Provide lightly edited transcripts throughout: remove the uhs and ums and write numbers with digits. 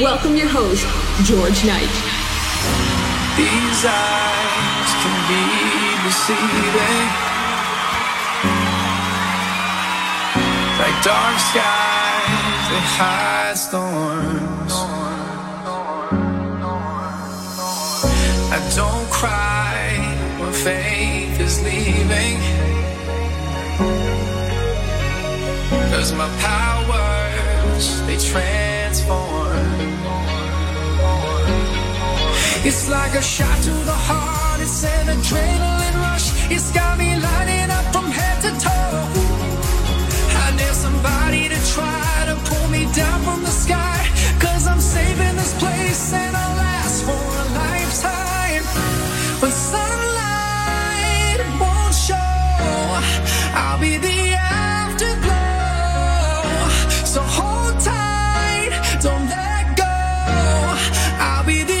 Welcome your host, George Knight. These eyes can be deceiving, like dark skies that hide storms. I don't cry when faith is leaving, 'cause my powers, they transform. It's like a shot to the heart, it's an adrenaline rush. It's got me lighting up from head to toe. I need somebody to try to pull me down from the sky, 'cause I'm saving this place and I'll last for a lifetime. When sunlight won't show, I'll be the afterglow. So hold tight, don't let go, I'll be the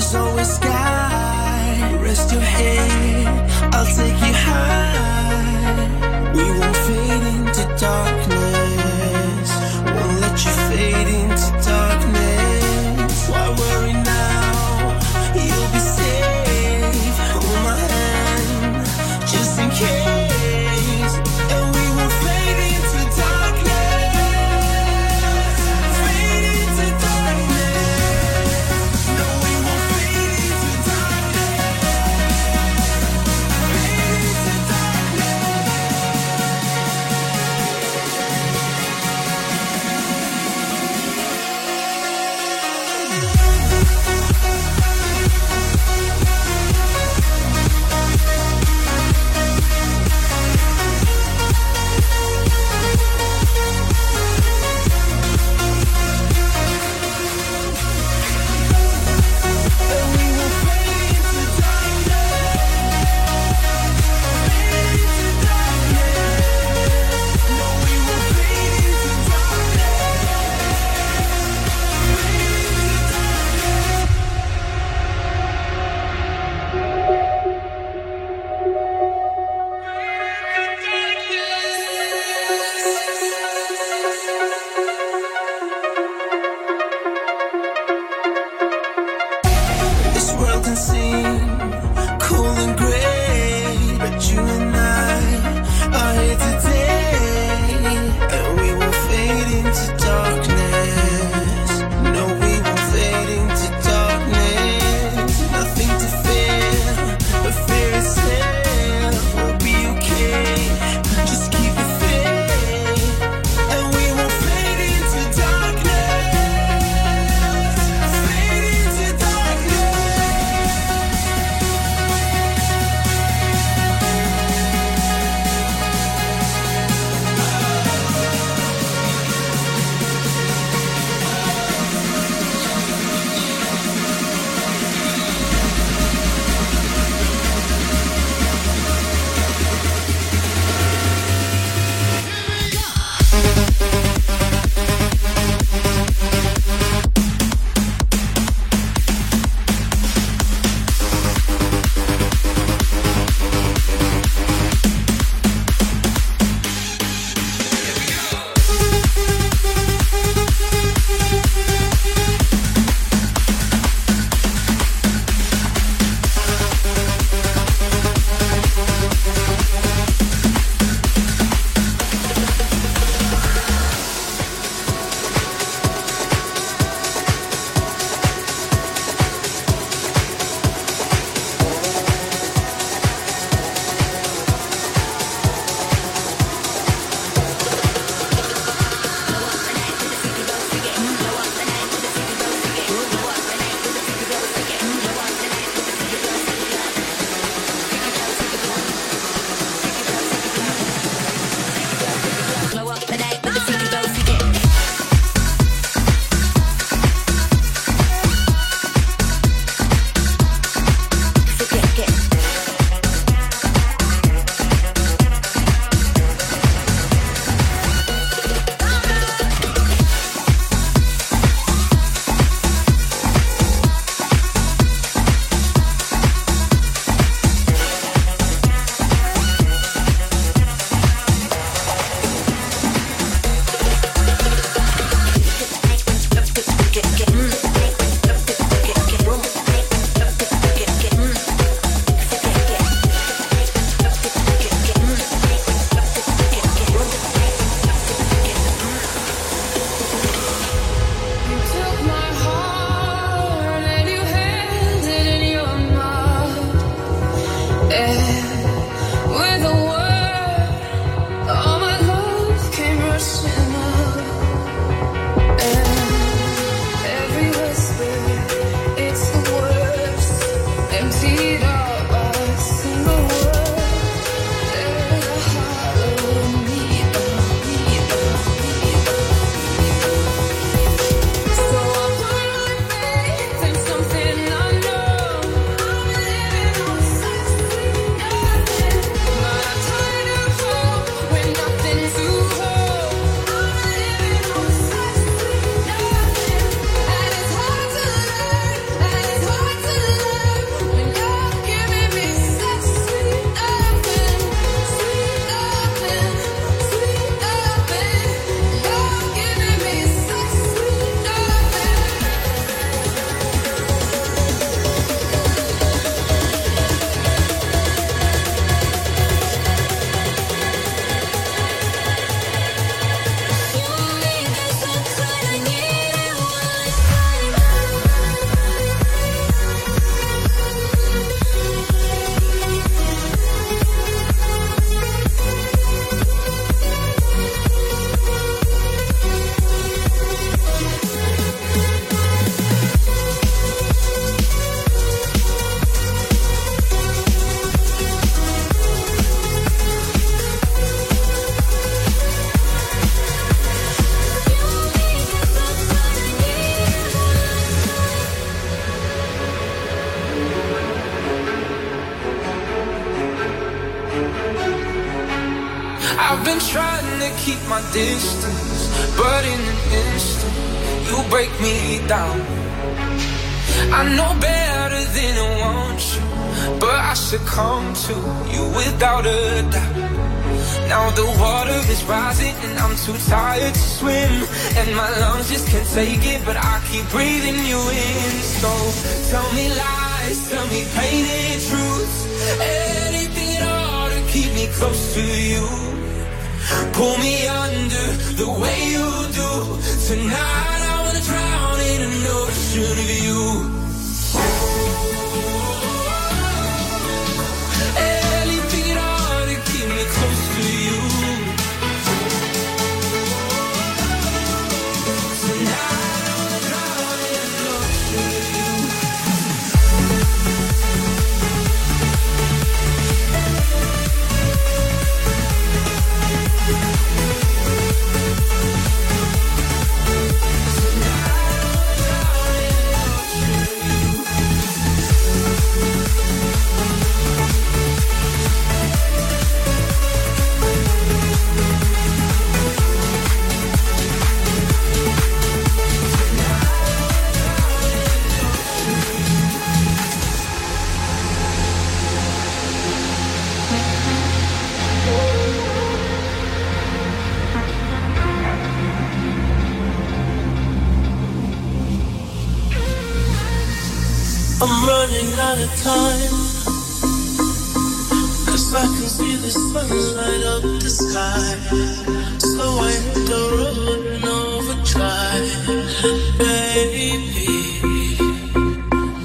there's always sky. Rest your head, I'll take you high. We won't fade into darkness, won't let you fade into darkness. Why worry now? You'll be safe. Hold my hand, just in case. I've been trying to keep my distance, but in an instant, you break me down. I know better than I want you, but I succumb to you without a doubt. Now the water is rising and I'm too tired to swim, and my lungs just can't take it, but I keep breathing you in. So tell me lies, tell me painted truths, anything at all to keep me close to you. Pull me under the way you do. Tonight I wanna drown in an ocean of you. Anything at all to keep me close to you. Tonight I wanna drown in an ocean of you. I'm running out of time, 'cause I can see the sun light up the sky. So I hit the road and overdrive, baby.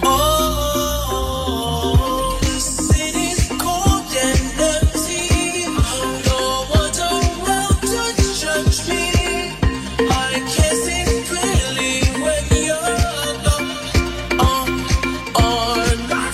Oh, the city's cold and dirty, no one's around to judge me. I can't see clearly when you're alone. Till I feel your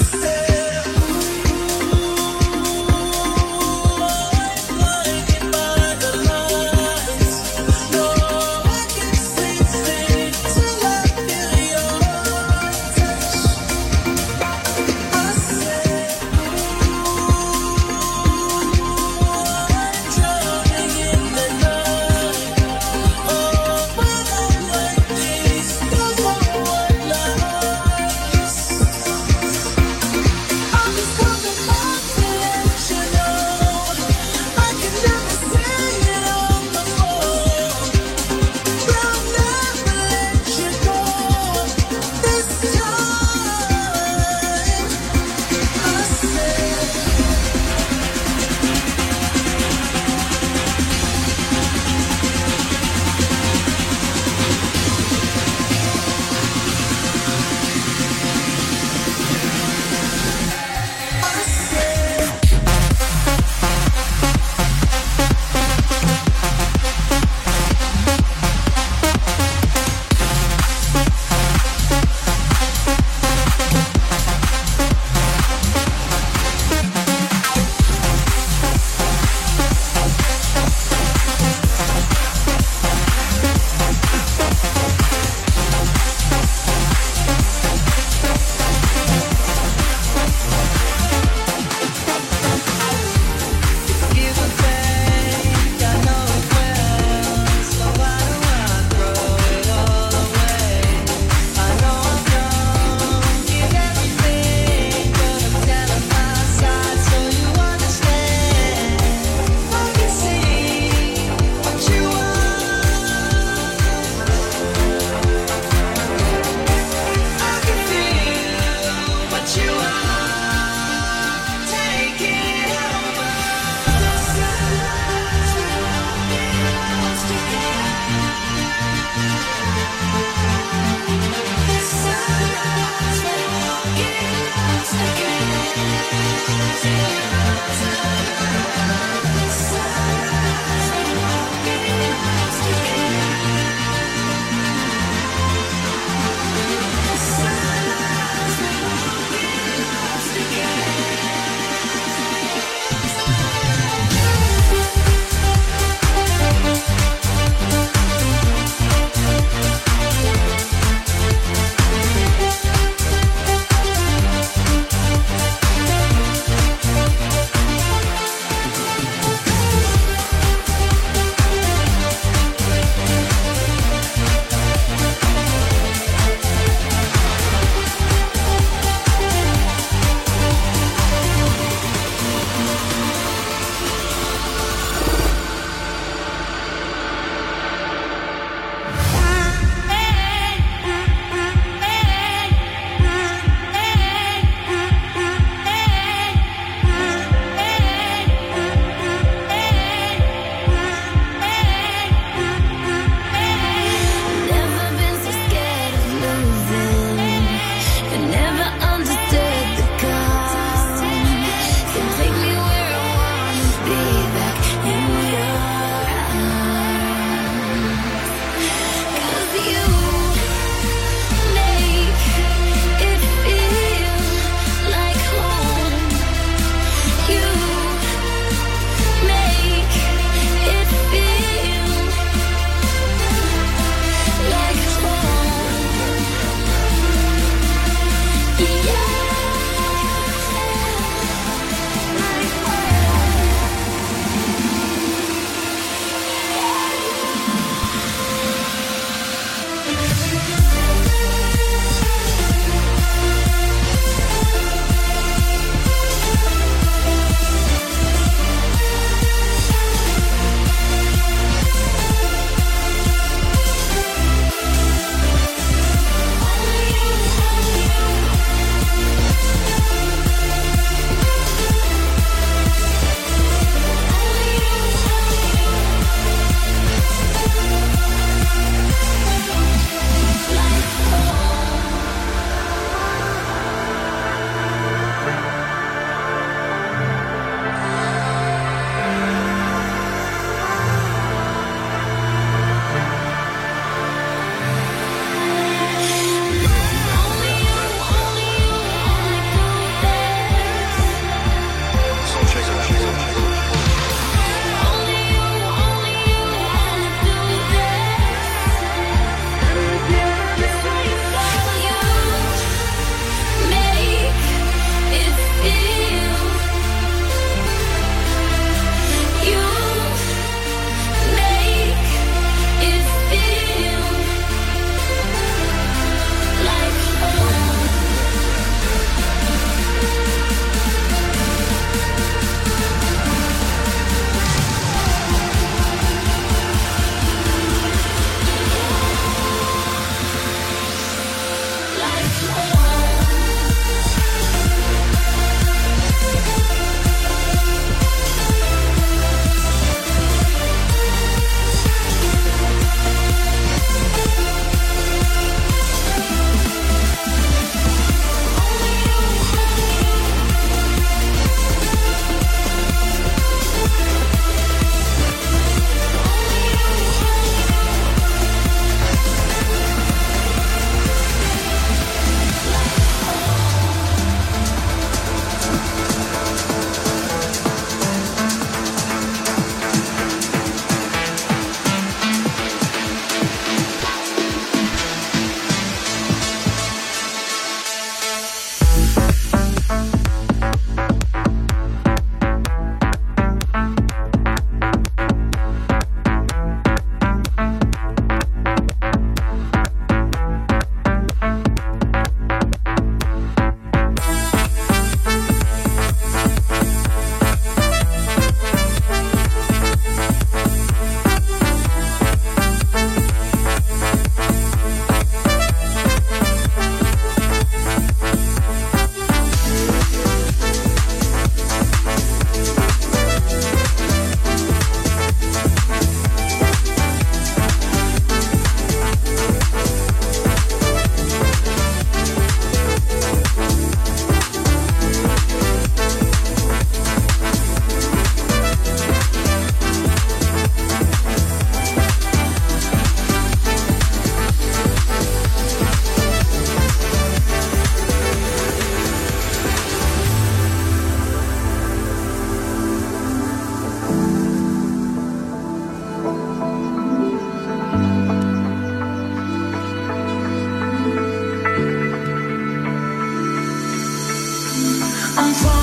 I'm fine.